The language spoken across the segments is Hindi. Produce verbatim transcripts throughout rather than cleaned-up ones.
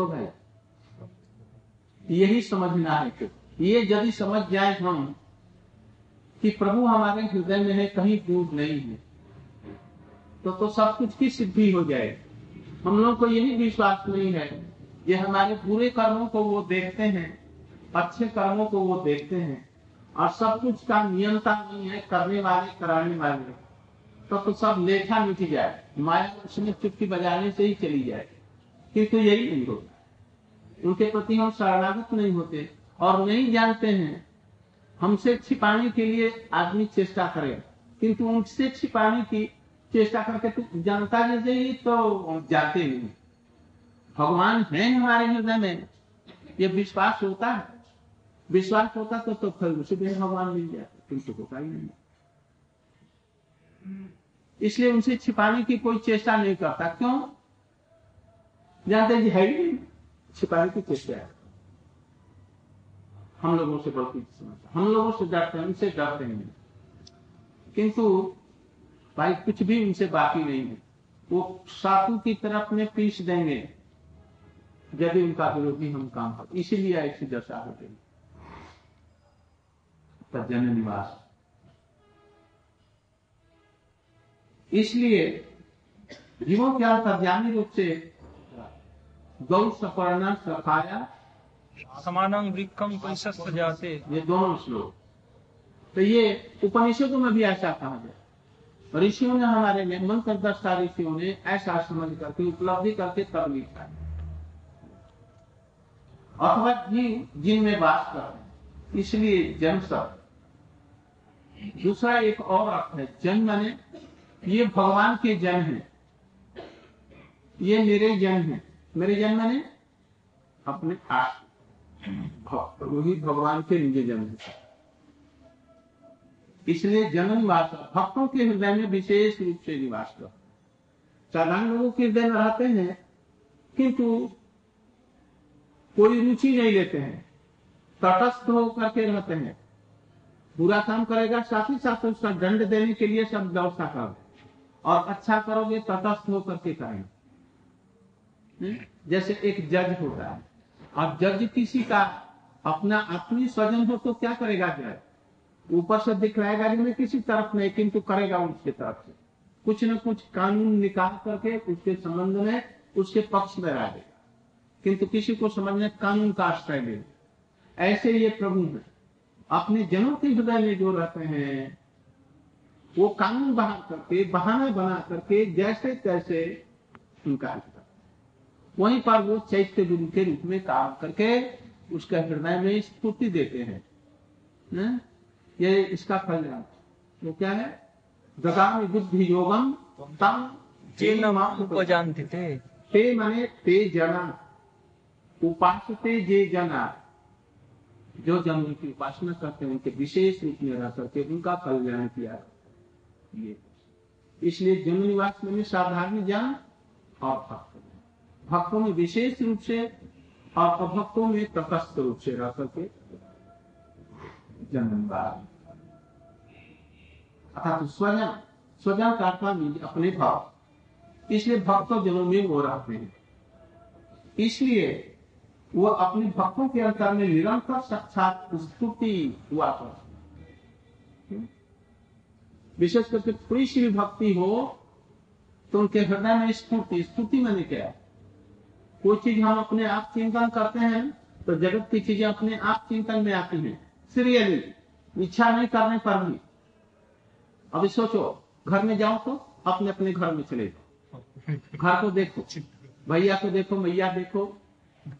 हो गए। यही समझना है। ये यदि समझ जाए हम कि प्रभु हमारे हृदय में है, कहीं दूर नहीं है, तो तो सब कुछ की सिद्धि हो जाए। हम लोग को यही विश्वास नहीं है। ये हमारे पूरे कर्मों को वो देखते हैं, अच्छे कर्मों को वो देखते हैं, और सब कुछ का नियंता नहीं है, करने वाले कराने वाले, तो तो सब लेखा मिट जाए, माया उसमें चुटकी बजाने से ही चली जाए। किंतु यही नहीं होता। उनके प्रति हम शरणागत नहीं होते और नहीं जानते हैं। हमसे छिपाने के लिए आदमी चेष्टा करे, किंतु उनसे छिपाने की चेष्टा करके तुम जनता जैसे ही तो जाते नहीं। भगवान है हमारे हृदय में, ये विश्वास होता है। विश्वास होता तो तो फिर उसी दिन भगवान मिल जाते, किंतु होता ही नहीं। इसलिए उनसे छिपाने की कोई चेष्टा नहीं करता। क्यों? जानते जी है ही नहीं, छिपाने की चेष्टा है। हम लोगों से बहुत समझता, हम लोगों से डरते हैं, उनसे डरते हैं, किंतु भाई कुछ भी उनसे बाकी नहीं है। वो सातु की तरफ में पीस देंगे यदि उनका विरोधी हम काम कर। इसीलिए ऐसी दशा हो गई। जन निवास इसलिए जीवों क्या तर्जानी रूप से गौ सपर्ण सफाया समानं वृक्कं परिशस्त जाते, ये दोनों श्लोक। तो ये उपनिषदों में भी ऐसा कहा गया। ऋषियों ने हमारे में मंत्र दर्शा ऋषियों ने ऐसा समझ करके उपलब्धि करके तब लिखा। अथवा जीव जिन में वास कर, इसलिए जन शब्द। दूसरा एक और अर्थ है जन माने ये भगवान के जन है, ये मेरे जन है। मेरे जन माने अपने आप, वही भगवान के निजी जन है। इसलिए जनन वास भक्तों के हृदय में विशेष रूप से निवास कर। साधारण लोगों के हृदय में रहते हैं, किंतु कोई रुचि नहीं लेते हैं, तटस्थ होकर के रहते हैं। बुरा काम करेगा साथ ही साथ उसका दंड देने के लिए सब व्यवस्था करें, और अच्छा करोगे तटस्थ होकर के करें। जैसे एक जज होता है, और जज किसी का अपना अपनी स्वजन हो तो क्या करेगा? जज ऊपर से दिखलाएगा कि मैं किसी तरफ नहीं, किंतु करेगा उसके तरफ से कुछ न कुछ कानून निकाल करके उसके संबंध में उसके पक्ष में रह देगा, किंतु किसी को समझने कानून का आश्रय देगा। ऐसे ये प्रभु में अपने जनों के हृदय में जो रहते हैं, वो कानून बहा करके बहाना बना करके जैसे तैसे इनकार करता, वहीं पर वो चैत्य गुरु के रूप में काम करके उसके हृदय में स्फूर्ति देते हैं। न? ये इसका फल है। वो क्या है? दगामि बुद्धि योगम तम जेनमा उपजानते थे। ते माने ते जना उपासते जे जना, जो जन उनकी उपासना करते हैं उनके विशेष रूप में रह करके उनका कल्याण किया। ये इसलिए जन निवास में साधारण ज्ञान और भक्त भक्तों में विशेष रूप से और अभक्तों में तटस्थ रूप से रह करके जन निवास। अर्थात स्वजन, स्वजन का अर्थ अपने भाव। इसलिए भक्तों जनों में वो रहते हैं, इसलिए वो अपने भक्तों के अंतर में निरंतर साक्षात स्तुति हुआ कर। विशेष करके कोई श्री भक्ति हो तो उनके हृदय में स्तुति। स्तुति मैंने क्या? कोई चीज हम अपने आप चिंतन करते हैं तो जगत की चीजें अपने आप चिंतन में आती है, सीरियली इच्छा नहीं करने पर भी। अभी सोचो, घर में जाओ तो अपने अपने घर में चले जाओ, घर को देखो, भैया को देखो, मैया देखो,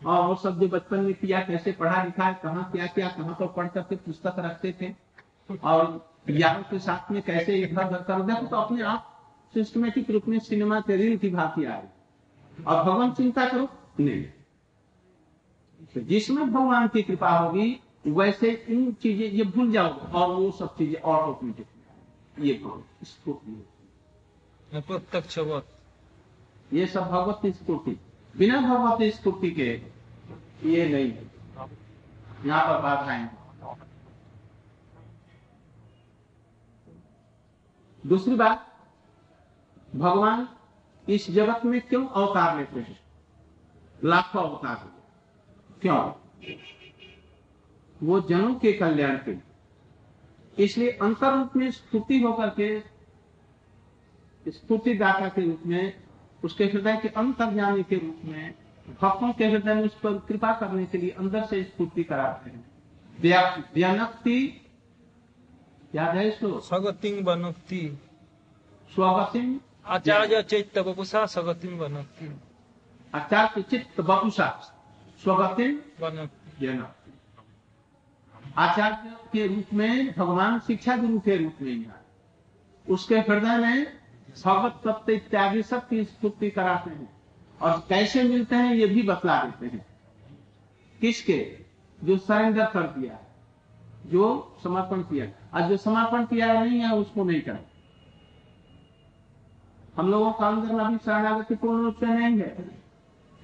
और वो सब जो बचपन में किया, कैसे पढ़ा लिखा है, कहाँ क्या क्या कहाँ पर पढ़ करके पुस्तक रखते थे, और यारों के साथ में कैसे इधर उधर कर देखो, तो अपने आप सिस्टमेटिक रूप में सिनेमा के रील की भांति आ रही। और भगवान चिंता करो नहीं, जिसमें भगवान की कृपा होगी वैसे इन चीजें ये भूल जाओ, और वो सब चीजें और ऑटोमेटिक। ये भगवत स्फूर्ति, प्रत्यक्ष भगवत, ये सब भगवत स्फूर्ति। बिना भगवत स्फूर्ति के ये नहीं है। यहाँ पर बाधाएं। दूसरी बात, भगवान इस जगत में क्यों अवतार लेते हैं? लाखों अवतार हुए। क्यों? वो जनों के कल्याण के लिए। इसलिए अंतर्रूप में स्तुति होकर के स्तुति दाता के रूप में, उसके हृदय के अंतर्ज्ञानी के रूप में, भक्तों के हृदय में उस पर कृपा करने के लिए अंदर से स्तुति कराते हैं। व्यनक्ति याद है इसको, स्वगतिं बनक्ति, स्वगतिं आचार्य चित्त बपुषा स्वगतिं बनक्ति, आचार्य चित्त बपुषा स्वगतिं बनक्ति। आचार्य के रूप में भगवान शिक्षा गुरु के रूप में उसके हृदय में स्वगत तत्व इत्यादि सब की स्तुति कराते हैं। और कैसे मिलते हैं ये भी बतला देते हैं। किसके? जो सरेंडर कर दिया, जो समर्पण किया। और जो समर्पण किया नहीं है उसको नहीं करें। हम लोगों का अंदर अभी शरणागति पूर्ण रूप से नहीं है।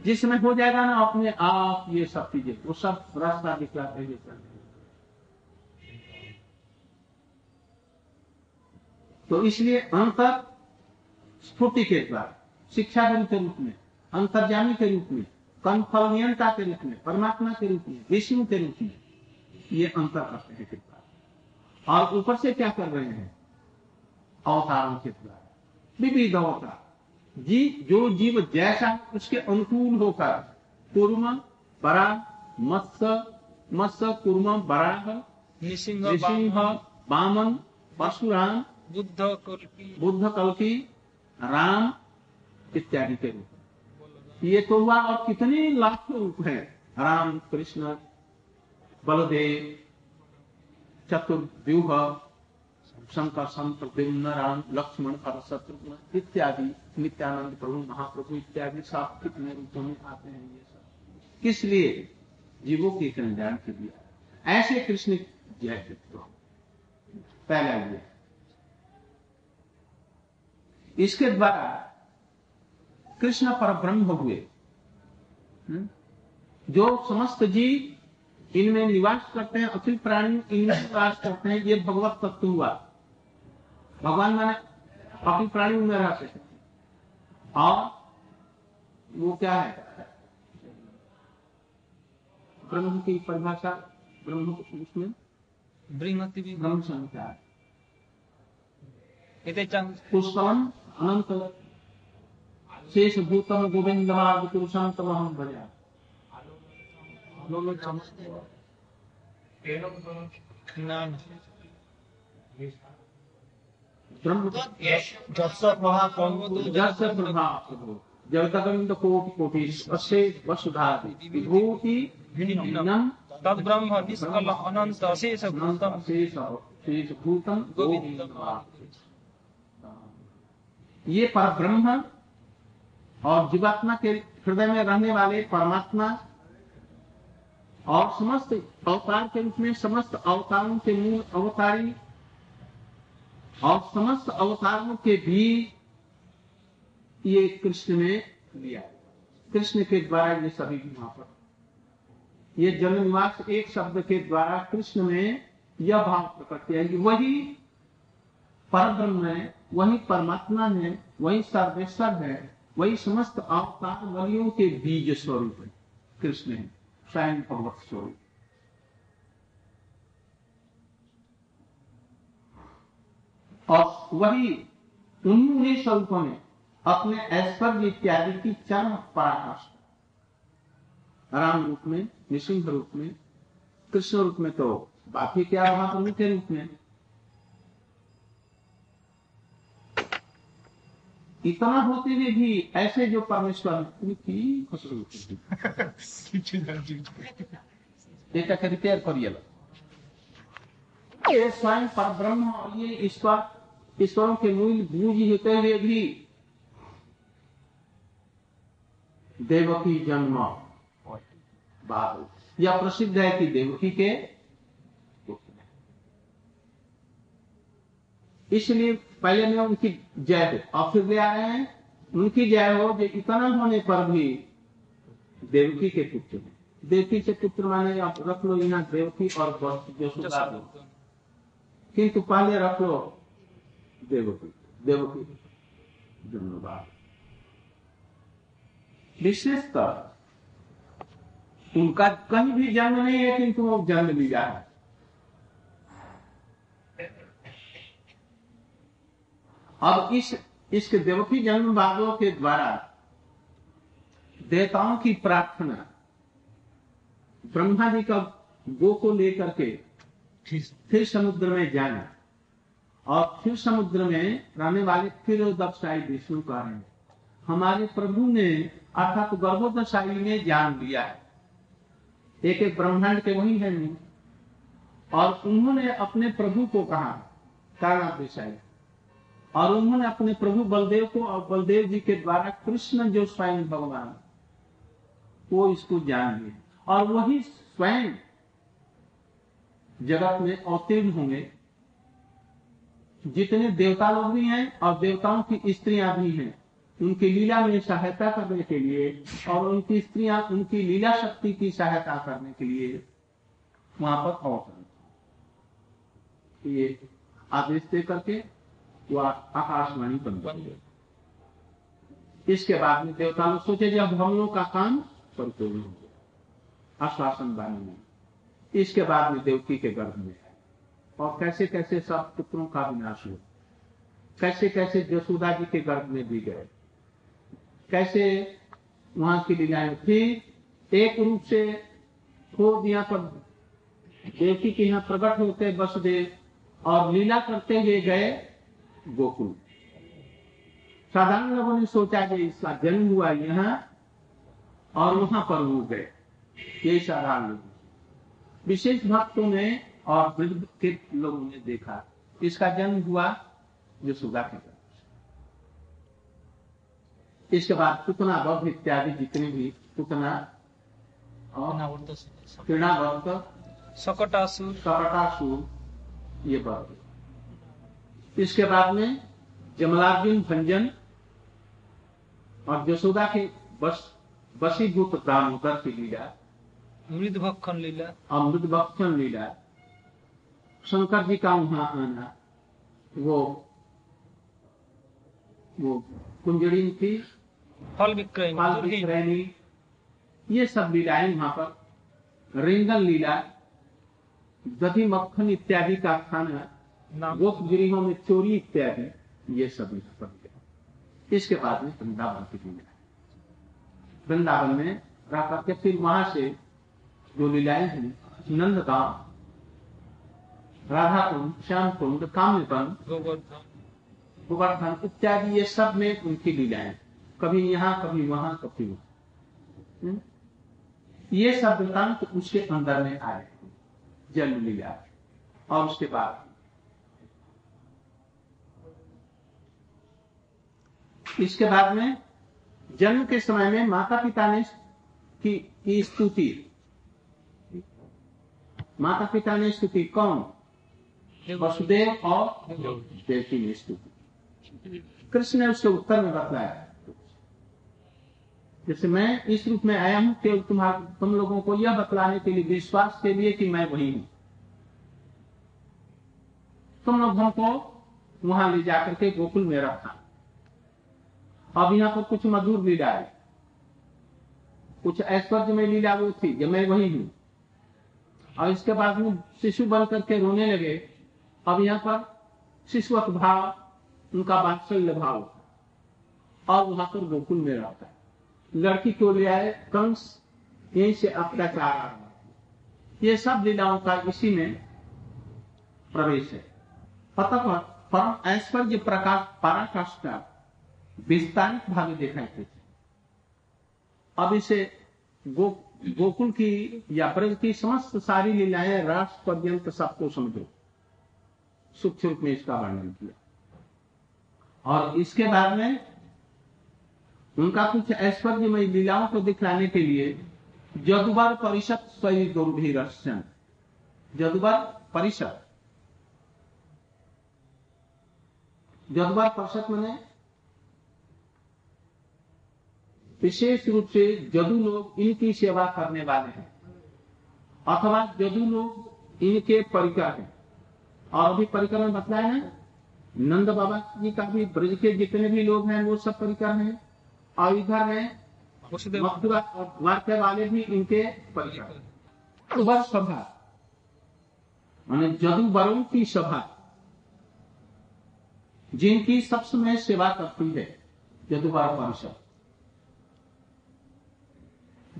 जिसमें हो जाएगा ना अपने आप ये सब चीजें, वो सब रास्ता दिखलाते हैं। तो इसलिए अंतर स्फूर्ति के द्वारा, शिक्षा गुरु के रूप में, अंतर्जामी के रूप में, कन्फलनियंता के रूप में, परमात्मा के रूप में, विष्णु के रूप में, ये अंतर करते हैं कृपा। और ऊपर से क्या कर रहे हैं? अवतारों के द्वारा विविध अवतार जी, जो जीव जैसा उसके अनुकूल होकर कुर्म बरा मत्स्य मत्स्य कुर्म बराह नृसिंह वामन परशुराम बुद्ध बुद्ध कल्कि राम इत्यादि के रूप। ये तो हुआ। और कितने लाखों रूप है, राम कृष्ण बलदेव चतुर्व्यूह शंकर संप्रद्युम्न राम लक्ष्मण और शत्रुघ्न इत्यादि, नित्यानंद प्रभु महाप्रभु इत्यादि सब कितने रूपों में आते हैं। ये सब किस लिए? जीवों के कल्याण के लिए। ऐसे कृष्ण जय चित्र पहला ये, इसके द्वारा कृष्ण पर ब्रह्म हुए। जो समस्त जीव इनमें निवास करते हैं, अखिल प्राणी इनमें निवास करते हैं, ये भगवत तत्व हुआ। भगवान माने अखिल प्राणी में रहते हैं। और वो क्या है? ब्रह्म की परिभाषा, ब्रह्म उसमें ब्रह्म संख्या पुष्कलम अनंत शेष भूतम गोविंदमाद पुरुषम तम हम भजा। जगदगंड कोटि कोटि वसुधा विभूति तद ब्रह्म निष्कल अनंत शेष भूतम शेष भूतम गोविंदमाद। ये परब्रह्म और जीवात्मा के हृदय में रहने वाले परमात्मा और समस्त अवतार के रूप में समस्त अवतारों के मूल अवतारी और समस्त अवतारों के भी ये कृष्ण ने लिया। कृष्ण के द्वारा ये सभी वहां पर ये जन्म निवास एक शब्द के द्वारा कृष्ण ने यह भाव प्रकट किया कि वही परब्रह्म है, वही परमात्मा है, वही सर्वेश्वर है, वही समस्त अवतार वलियों के बीज स्वरूप है। कृष्ण है स्वयं भगवत स्वरूप। और वही उन्हीं स्वरूपों में अपने ऐश्वर्य इत्यादि की चरम पराकाष्ठा राम रूप में, नृसिंह रूप में, कृष्ण रूप में, तो बाकी क्या महाप्रभु के रूप में। इतना होते हुए भी ऐसे जो परमेश्वर की रिपेयर करिए स्वयं परब्रह्म और ये ईश्वर ईश्वरों के मूल भूज होते हुए भी देवकी जन्म बाबू यह प्रसिद्ध है कि देवकी के। इसलिए पहले में उनकी जय हो और फिर ले आ रहे हैं उनकी जय हो, जो इतना होने पर भी देवकी के पुत्र हैं। देवकी से पुत्र माने आप रख लो यहाँ देवकी और यशोदा दो, किंतु पहले रख लो देवकी। देवकी धन्यवाद विशेषतः उनका कहीं भी जन्म नहीं है, किंतु वो जन्म लिया है। अब इस इस देवकी जन्म भागों के द्वारा देवताओं की प्रार्थना, ब्रह्मा जी का गो को लेकर के फिर समुद्र में जाना और फिर समुद्र में रहने वाले फिर दक्षाई विष्णु का है, हमारे प्रभु ने अर्थात गर्भोदशाई में जान लिया है। एक एक ब्रह्मांड के वही है और उन्होंने अपने प्रभु को कहा कारणदशाई, और उन्होंने अपने प्रभु बलदेव को और बलदेव जी के द्वारा कृष्ण जो स्वयं भगवान वो इसको जान लिए और वही स्वयं जगत में अवतीर्ण होंगे। जितने देवता लोग भी हैं और देवताओं की स्त्रियां भी हैं, उनकी लीला में सहायता करने के लिए और उनकी स्त्रियां उनकी लीला शक्ति की सहायता करने के लिए वहां पर अवतरण ये आदेश दे करके वह आकाशवाणी बन गए। इसके बाद में देवता लोग सोचे जब हम लोग का काम करते आश्वासन वाणी में, इसके बाद में देवकी के गर्भ में और कैसे कैसे सब पुत्रों का विनाश हुआ, कैसे कैसे जसोदा जी के गर्भ में भी गए, कैसे वहां की लीलाएं थी। एक रूप से खोद यहाँ पर देवकी के यहाँ प्रकट होते वसुदेव और लीला करते हुए गए गोकुल। साधारण लोगों ने सोचा कि इसका जन्म हुआ यहाँ और वहां पर वो गए, ये साधारण लोग। विशेष भक्तों ने और वृद्ध के लोगों ने देखा इसका जन्म हुआ जसोदा के गर्भ से। इसके बाद पुतना वध इत्यादि जितने भी पुतना और तृणावर्त शकटासुर शकटासुर ये वध। इसके बाद में जमलार्जुन भंजन और जसोदा के बस वशीभूत दामोदर की लीला, मृदभक्षण लीला अमृतभक्षण लीला, शंकर जी का वहां आना, वो वो कुंजड़ी थी, फल विक्रयणी, ये सब लीलाएं वहां पर, रिंगन लीला, दही मक्खन इत्यादि का खाना, गोप गृहों में चोरी इत्यादि, ये सब यहाँ पर। इसके बाद में वृंदावन की लीला, वृंदावन में रह करके फिर वहां से जो लीलाएं हैं नंदगांव, राधा कुंड, श्याम कुंड, कामन, गोवर्धन गोवर्धन इत्यादि, ये सब में उनकी लीलाएं, कभी यहाँ कभी वहां कभी वहां, ये सब वृतांत तो उसके अंदर में आए जन्म लीला। और उसके बाद इसके बाद में जन्म के समय में माता पिता ने की स्तुति, माता पिता ने स्तुति कौन? वसुदेव और देवकी ने स्तुति। कृष्ण ने उसके उत्तर में बताया जैसे मैं इस रूप में आया हूँ कि तुम्हारे तुम लोगों को यह बतलाने के लिए, विश्वास के लिए कि मैं वही हूँ, तुम लोग हमको वहां ले जाकर के गोकुल में रखा। अब यहाँ पर कुछ मधुर लीला है, कुछ ऐश्वर्य में लीला वो थी जब मैं वही हूँ, और इसके बाद में शिशु बन करके रोने लगे। अब यहाँ पर शिशुवत भाव, उनका वात्सल्य भाव, और वहां पर गोकुल में रहता है। लड़की को ले आए कंस, यहीं से अत्याचार, ये सब लीलाओं का इसी में प्रवेश है। अतः परम ऐश्वर्य प्रकाश पराकाष्ठा विस्तारित भाग दिखाई देते। अब इसे गो गोकुल की या ब्रज की समस्त सारी लीलाएं रास पर्यंत सबको समझो, सूक्ष्म रूप में इसका वर्णन किया। और इसके बाद में उनका कुछ ऐश्वर्यमय लीलाओं को दिखलाने के लिए जदुबर परिषद स्वयं दुर्भिरस्यं, जदुबर परिषद, जदुबर परिषद मैंने विशेष रूप से जदू लोग इनकी सेवा करने वाले हैं अथवा जदू लोग इनके परिकर हैं। और अभी परिकर में बताया है नंद बाबा जी का भी, ब्रज के जितने भी लोग हैं वो सब परिकर हैं, और इधर है वाक्य वाले भी इनके परिवार सभा माने जादूगरों की सभा जिनकी सब समय सेवा करती है जादूगर परिषद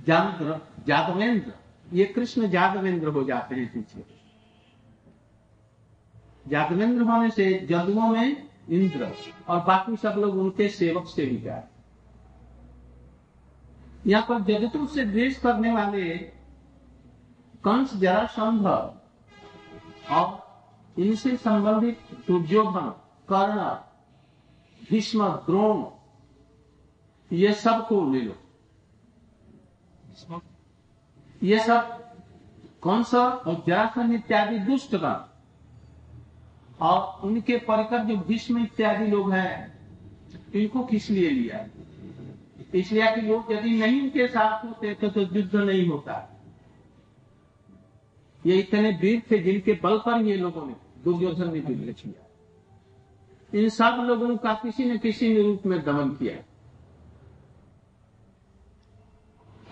जादवेंद्र जादवेंद्र ये कृष्ण जादवेंद्र हो जाते हैं पीछे। जादवेंद्र होने से जादुओं में इंद्र और बाकी सब लोग उनके सेवक से भी जाए। यहाँ पर जगतों से द्वेष करने वाले कंस जरासंध और इनसे संबंधित दुर्योधन कर्ण भीष्म द्रोण ये सब को ले लो। ये सब कंस और जरासंध इत्यादि दुष्ट गण और उनके परिकर जो भीष्म इत्यादि लोग हैं इनको किस लिए लिया? इसलिए कि लोग यदि नहीं उनके साथ होते तो, तो युद्ध नहीं होता। ये इतने वीर थे जिनके बल पर ये लोगों ने दुर्योधन ने युद्ध किया। इन सब लोगों का किसी न किसी ने रूप में दमन किया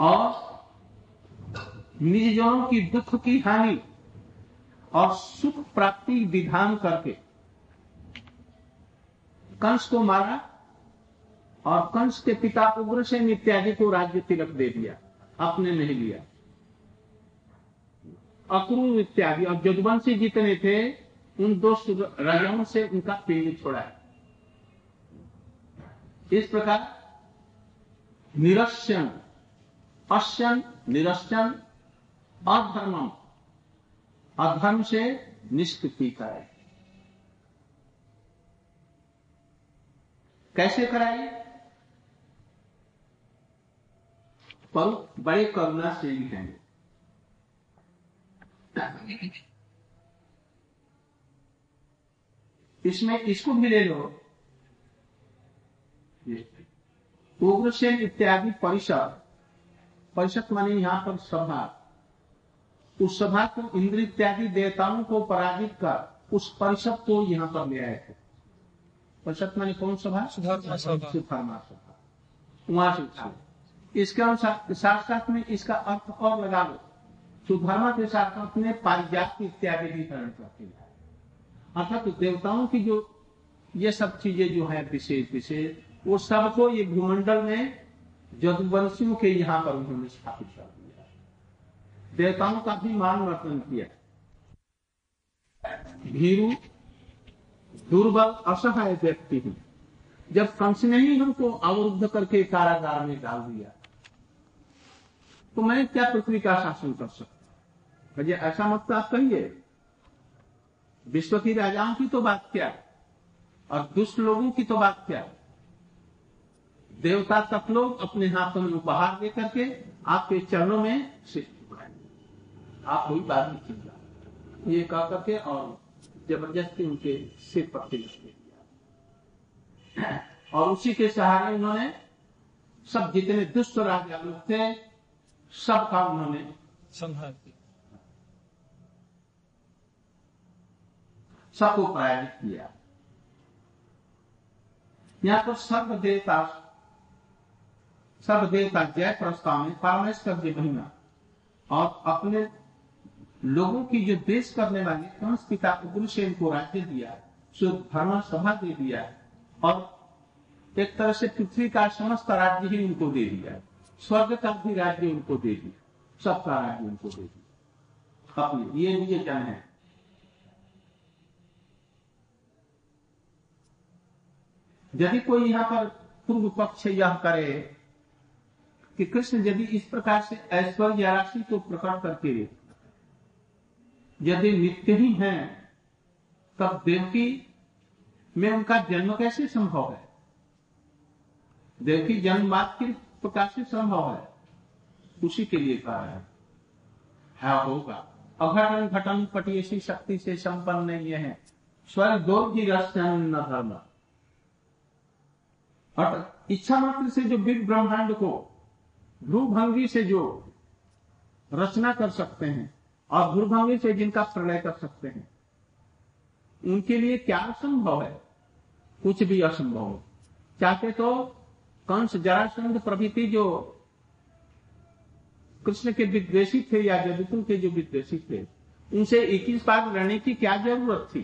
और निजजनों की दुख की हानि और सुख प्राप्ति विधान करके कंस को मारा और कंस के पिता उग्रसेन इत्यादि को राज्य तिलक दे दिया, अपने नहीं लिया। अक्रूर इत्यादि और जदुवंशी जितने थे उन दो राजाओं से उनका पीढ़ी छोड़ाया। इस प्रकार निरस्यन अश्यन निरस्यन अधर्मम अधर्म से निष्कृति कराए। कैसे कराई? पर बड़े करुणा से ही हैं। इसमें इसको भी ले लो। उग्रसेन इत्यादि परिषद परिषद माने यहाँ पर सभा, उस सभा को इंद्र इत्यादि देवताओं को पराजित कर उस परिषद को यहाँ पर ले आए थे। परिषद माने कौन सभा? सुधर्मा सभा। वहां से उठा इसके अनुसार साथ साथ में इसका अर्थ और लगा लो। सुधर्मा के साथ अपने पारिजात इत्यादि भी ग्रहण करती है, अर्थात देवताओं की जो ये सब चीजें जो है विशेष विशेष वो सबको ये भूमंडल में जदुवंशियों के यहाँ पर उन्होंने स्थापित कर दिया। देवताओं का भी मान वर्तन किया। भीरू दुर्बल असहाय व्यक्ति हैं। जब कंस ने ही हमको अवरुद्ध करके कारागार में डाल दिया तो मैं क्या पृथ्वी का शासन कर सकता? मुझे ऐसा मत आप कहिए। विश्व की राजाओं की तो बात क्या और दुष्ट लोगों की तो बात क्या। देवता तक लोग अपने हाथों में उपहार दे करके आपके चरणों में आप कोई बात नहीं चिंता ये कह करके और जबरदस्ती उनके सिर पर तिलक दे दिया और उसी के सहारे उन्होंने सब जितने दुष्ट राजा लोग थे सबका उन्होंने संहार किया, सबको पराजित किया। यहाँ पर सर्वदेवता सर्वदेवता जय प्रस्ताव में परमेश्वर जी महिमा और अपने लोगों की जो द्वेष करने वाले कंस पिता उग्रसेन को राज्य दिया, सुधर्मा सभा दे दिया और एक तरह से पृथ्वी का समस्त राज्य ही उनको दे दिया, स्वर्ग का भी राज्य उनको दे दिया, सबका राज्य उनको दे दिया। अपने ये मुझे क्या है यदि कोई यहाँ पर पूर्व पक्ष यह करे कि कृष्ण यदि इस प्रकार से ऐश्वर्य राशि को प्रकट करके यदि नित्य ही है तब देवकी में उनका जन्म कैसे संभव है? देवकी जन्म मात्र के प्रकार से संभव है। उसी के लिए कहा है, है होगा अघटन घटन पटियसी शक्ति से संपन्न नहीं है स्वर्ग दोगी रसन धर्म। और इच्छा मात्र से जो विग ब्रह्मांड को भ्रूभंगी से जो रचना कर सकते हैं और भ्रूभंगी से जिनका प्रलय कर सकते हैं उनके लिए क्या संभव है? कुछ भी असंभव। चाहते तो कंस जरासंध प्रभृति जो कृष्ण के विद्वेषी थे या जदुकुल के जो विद्वेषी थे, उनसे इक्कीस बार लड़ने की क्या जरूरत थी?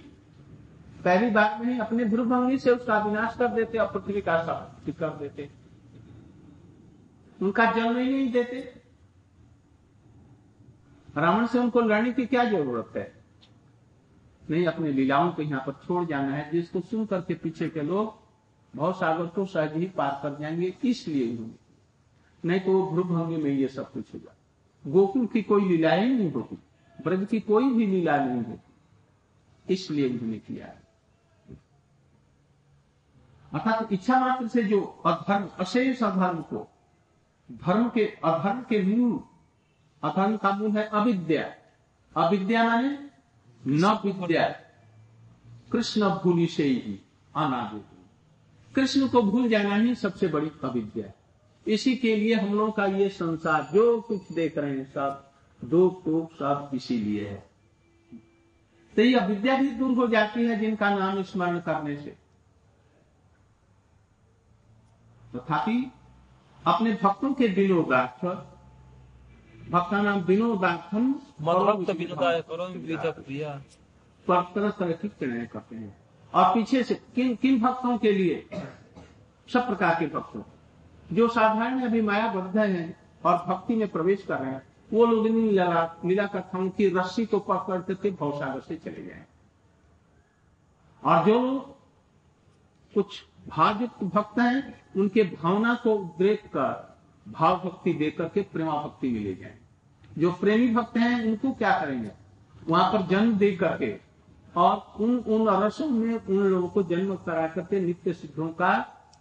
पहली बार में ही अपने ध्रुवभंगी से उसका विनाश कर देते और पृथ्वी का शासन कर देते, उनका जन्म ही नहीं देते। रावण से उनको लड़ने की क्या जरूरत है? नहीं, अपनी लीलाओं को यहाँ पर छोड़ जाना है, जिसको सुन करके पीछे के लोग भव सागर को सहज ही पार कर जाएंगे, इसलिए होंगे। नहीं तो वो ध्रुवभंगी में ये सब कुछ होगा। गोकुल की कोई लीला ही नहीं होगी, ब्रज की कोई भी लीला नहीं होगी, इसलिए उन्होंने किया। अर्थात इच्छा मात्र से जो अधर्म, अशेष अधर्म को, धर्म के अधर्म के मूल, अधर्म का मूल है अविद्या। अविद्या माने न विद्या, कृष्ण भूली से ही अनादि, कृष्ण को भूल जाना ही सबसे बड़ी अविद्या। इसी के लिए हम लोगों का ये संसार जो कुछ देख रहे हैं सब दुख दुख सब इसीलिए है। तो ये अविद्या भी दूर हो जाती है जिनका नाम स्मरण करने से। तथापि तो अपने भक्तों के विनोदार्थ, भक्ता नाम विनोदार्थम पर तरह तरह की प्रेरणाएं करते हैं। और पीछे से किन किन भक्तों के लिए? सब प्रकार के भक्तों, जो साधारण अभी मायाबद्ध हैं और भक्ति में प्रवेश कर रहे हैं, वो लोग लीला कथाओं की रस्सी को पकड़ करके भवसागर से चले जाए। और जो कुछ भावयुक्त भक्त हैं, उनके भावना को उद्रेक कर भाव भक्ति देकर के प्रेमा भक्ति में ले जाए। जो प्रेमी भक्त हैं उनको क्या करेंगे? वहां पर जन्म दे करके और उन उन रसों में उन लोगों को जन्म करा करके नित्य सिद्धों का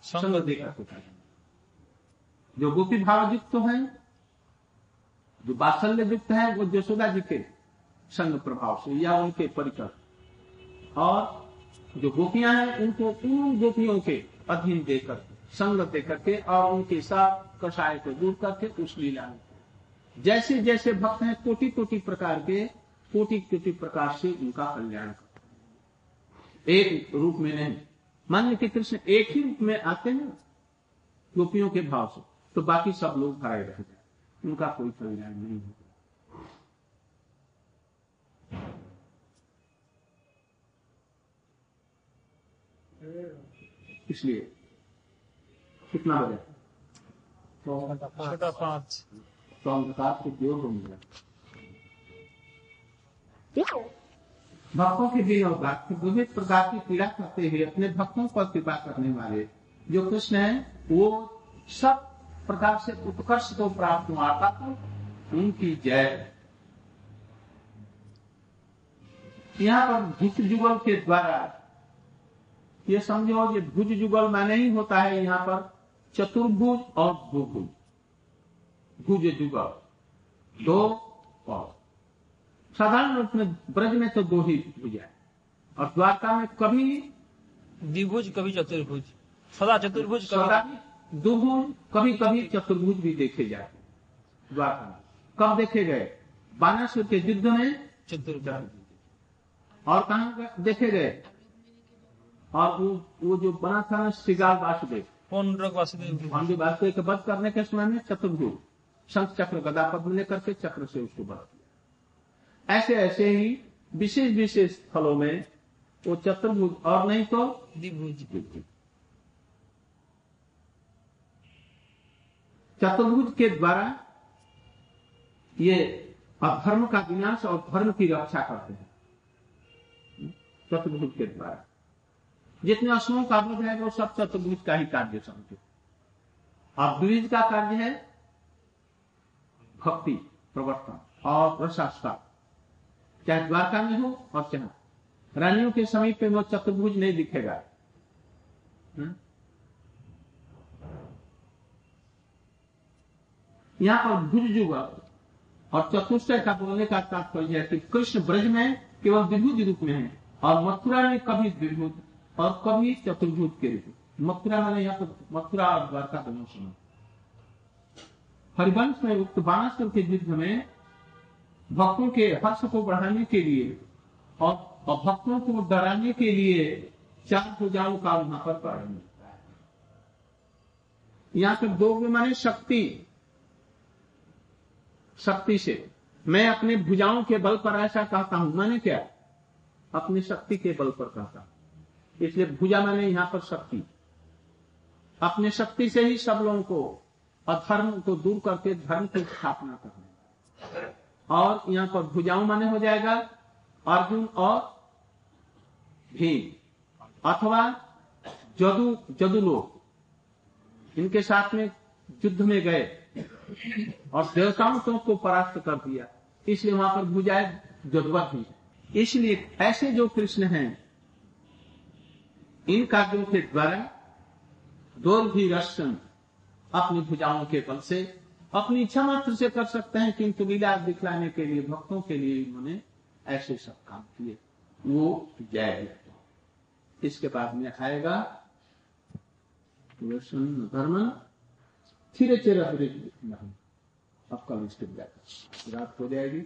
संग देकर होता है। जो गोपी भावयुक्त तो है, जो बात्सल्य युक्त है, वो यशोदा जी के संग प्रभाव से या उनके परिकर, और जो गोपियां हैं उनको उन गोपियों के अधीन देकर, संग देकर के और उनके साथ कषाय को दूर करके उस लीला में। जैसे जैसे भक्त हैं कोटि कोटि प्रकार के, कोटि कोटि प्रकार से उनका कल्याण करते, एक रूप में नहीं। मान लीजिए कृष्ण एक ही रूप में आते हैं गोपियों के भाव से, तो बाकी सब लोग भराए रह जाए, उनका कोई कल्याण नहीं होगा। इसलिए कितना बजा तो पांच तो अंधकार के योग हो मिला। भक्तों के विनोदार्थ विभिन्न प्रकार की पीड़ा करते हुए अपने भक्तों पर कृपा करने वाले जो कृष्ण हैं, वो सब प्रकार से उत्कर्ष को प्राप्त हुआ, उनकी जय। यहाँ पर भुज जुगल के द्वारा ये समझो, ये भुज जुगल माने ही होता है यहाँ पर चतुर्भुज और बहुभुज। भुज जुगल दो और साधारण रूप में ब्रज में तो दो ही भुजा है, और द्वारका में कभी द्विभुज कभी चतुर्भुज, सदा चतुर्भुज सदा दुभुज, कभी कभी चतुर्भुज भी देखे जाते। द्वारका में कब देखे गए? बाणासुर के युद्ध में चतुर्भुज। और कहाँ देखे गए? और वो वो जो बना था श्रीगाल वासुदेव, पांडुरंग वासुदेव, पांडुरंग वासुदेव के वध करने के समय में चतुर्भुज शंख चक्र गदा पद्म लेकर के चक्र से उसको बना। ऐसे ऐसे ही विशेष विशेष स्थलों में वो चतुर्भुज और नहीं तो द्विभुज। चतुर्भुज के द्वारा ये अधर्म का विनाश और धर्म की रक्षा करते हैं। चतुर्भुज के द्वारा जितने असुरों का वध है वो सब चतुर्भुज का ही कार्य समझो। और द्विज का कार्य है भक्ति प्रवर्तन और रसास्कार, चाहे द्वारका में हो और चाहे रानियों के समीप में, वो चतुर्भुज नहीं दिखेगा। यहाँ पर भुज जुगल और चतुष्टय का बोलने का तात्पर्य है कि कृष्ण ब्रज में केवल द्विभुज रूप में है, और मथुरा में कभी द्विभुज और कभी चतुर्भुज के रूप। मथुरा मैंने यहाँ पर मथुरा और द्वारका दोनों सुना। हरिवंश में उक्त बाणासुर के युद्ध में भक्तों के हर्ष को बढ़ाने के लिए और भक्तों को डराने के लिए चार भुजाओं का वहां पर कारण मिलता है। यहाँ पर दो माने शक्ति, शक्ति से। मैं अपने भुजाओं के बल पर ऐसा कहता हूं, मैंने क्या अपनी शक्ति के बल पर कहता हूं, इसलिए भुजा मैंने यहां पर शक्ति, अपने शक्ति से ही सब लोगों को अधर्म को दूर करके धर्म की स्थापना करने, और यहाँ पर भुजाओं माने हो जाएगा अर्जुन और भीम अथवा जदु जदु लोग, इनके साथ में युद्ध में गए और देवताओं को परास्त कर दिया, इसलिए वहां पर भुजाएं जदुवा भी। इसलिए ऐसे जो कृष्ण हैं, इन कार्यों के द्वारा दोर भी रक्षण अपनी भुजाओं के बल से अपनी इच्छा मात्र से कर सकते हैं, किंतु लीला दिखलाने के लिए भक्तों के लिए उन्होंने ऐसे सब काम किए। वो जय। इसके बाद में आएगा धर्म धीरे चेरा आपका विस्तृत जाएगा, रात हो जाएगी।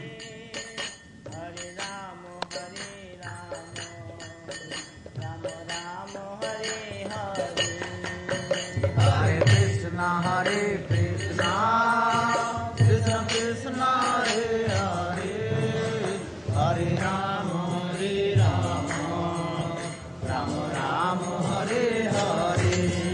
हरे राम हरे राम राम राम हरे हरे हरे कृष्ण हरे कृष्ण कृष्ण कृष्ण हरे हरे हरे राम हरे राम राम राम हरे हरे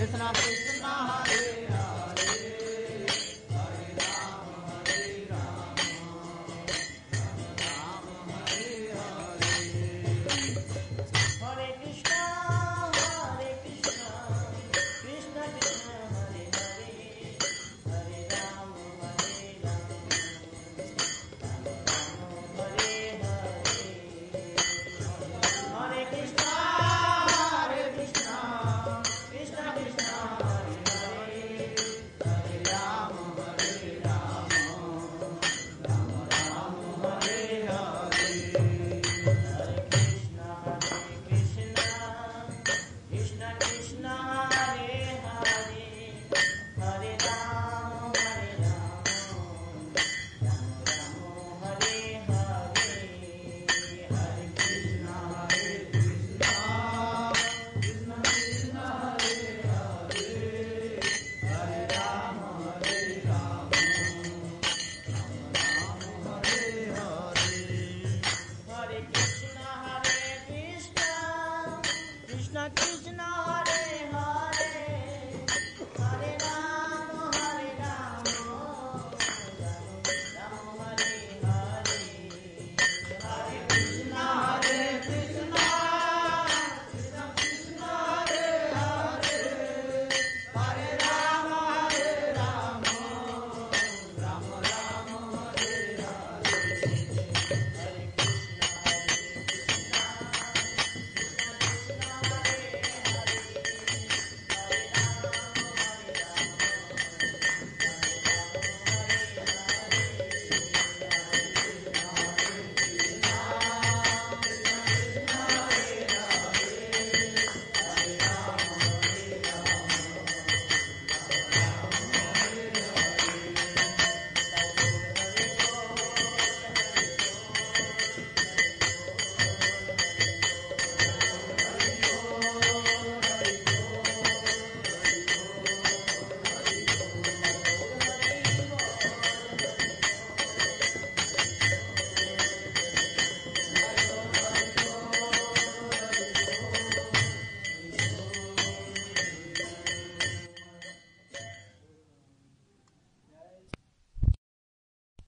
कृष्णा कृष्णा